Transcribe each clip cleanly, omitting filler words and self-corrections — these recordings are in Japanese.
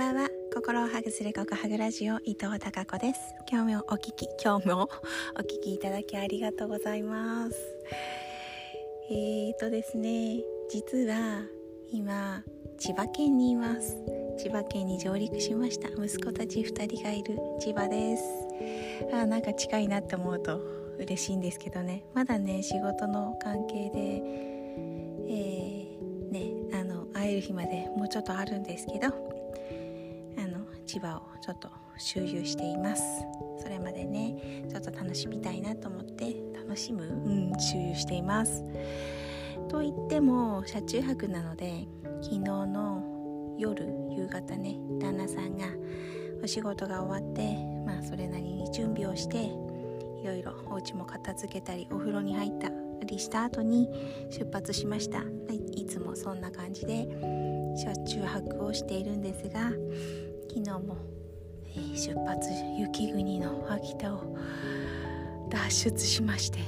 ばんは。心をハグするココハグラジオ、伊藤孝子です。今日もお聞きいただきありがとうございます。ですね、実は今千葉県にいます。千葉県に上陸しました。息子たち2人がいる千葉です。なんか近いなって思うと嬉しいんですけどね。まだね、仕事の関係で、会える日までもうちょっとあるんですけど、千葉をちょっと周遊しています。それまでね、ちょっと楽しみたいなと思って周遊しています。と言っても車中泊なので、昨日の夜夕方ね、旦那さんがお仕事が終わって、それなりに準備をして、いろいろお家も片付けたりお風呂に入ったりした後に出発しました。いつもそんな感じで車中泊をしているんですが、昨日も出発、雪国の秋田を脱出しまして、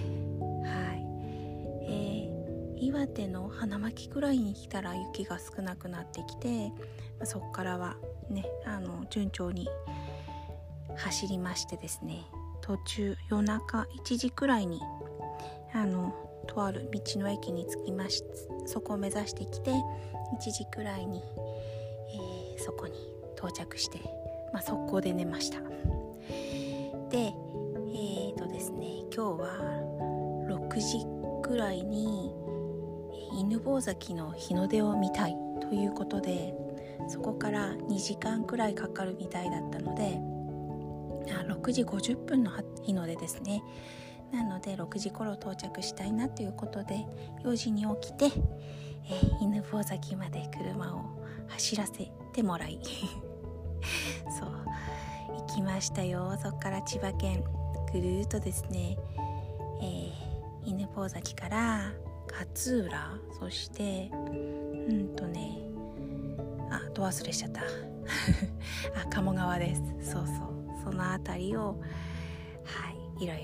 岩手の花巻くらいに来たら雪が少なくなってきて、そこからはね、順調に走りましてですね、途中夜中1時くらいにとある道の駅に着きまして、そこを目指してきて1時くらいに、そこに到着して、速攻で寝ました。で、ですね、今日は6時くらいに犬吠埼の日の出を見たいということで、そこから2時間くらいかかるみたいだったので、6時50分の日の出ですね。なので6時頃到着したいなということで、4時に起きて、犬吠埼まで車を走らせてもらいそう行きましたよ。そこから千葉県ぐるーっとですね、犬吠埼から勝浦、そしてど忘れしちゃった鴨川です。そのあたりをいろい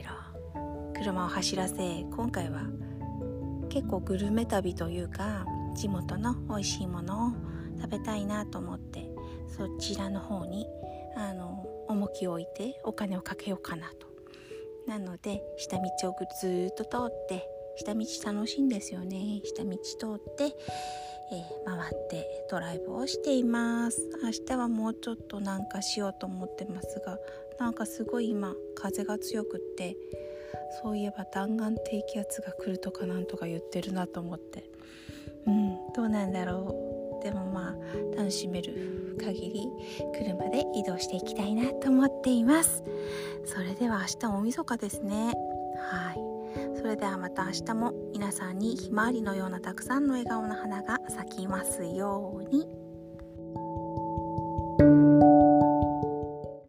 ろ車を走らせ、今回は結構グルメ旅というか、地元の美味しいものを食べたいなと思って、そちらの方に重きを置いてお金をかけようかなと。なので下道をずっと通って、下道楽しいんですよね。下道通って、回ってドライブをしています。明日はもうちょっとなんかしようと思ってますが、なんかすごい今風が強くって、そういえば弾丸低気圧が来るとかなんとか言ってるなと思って、どうなんだろう。でも楽しめる限り車で移動していきたいなと思っています。それでは明日大晦日ですね。それではまた明日も皆さんにひまわりのようなたくさんの笑顔の花が咲きますように。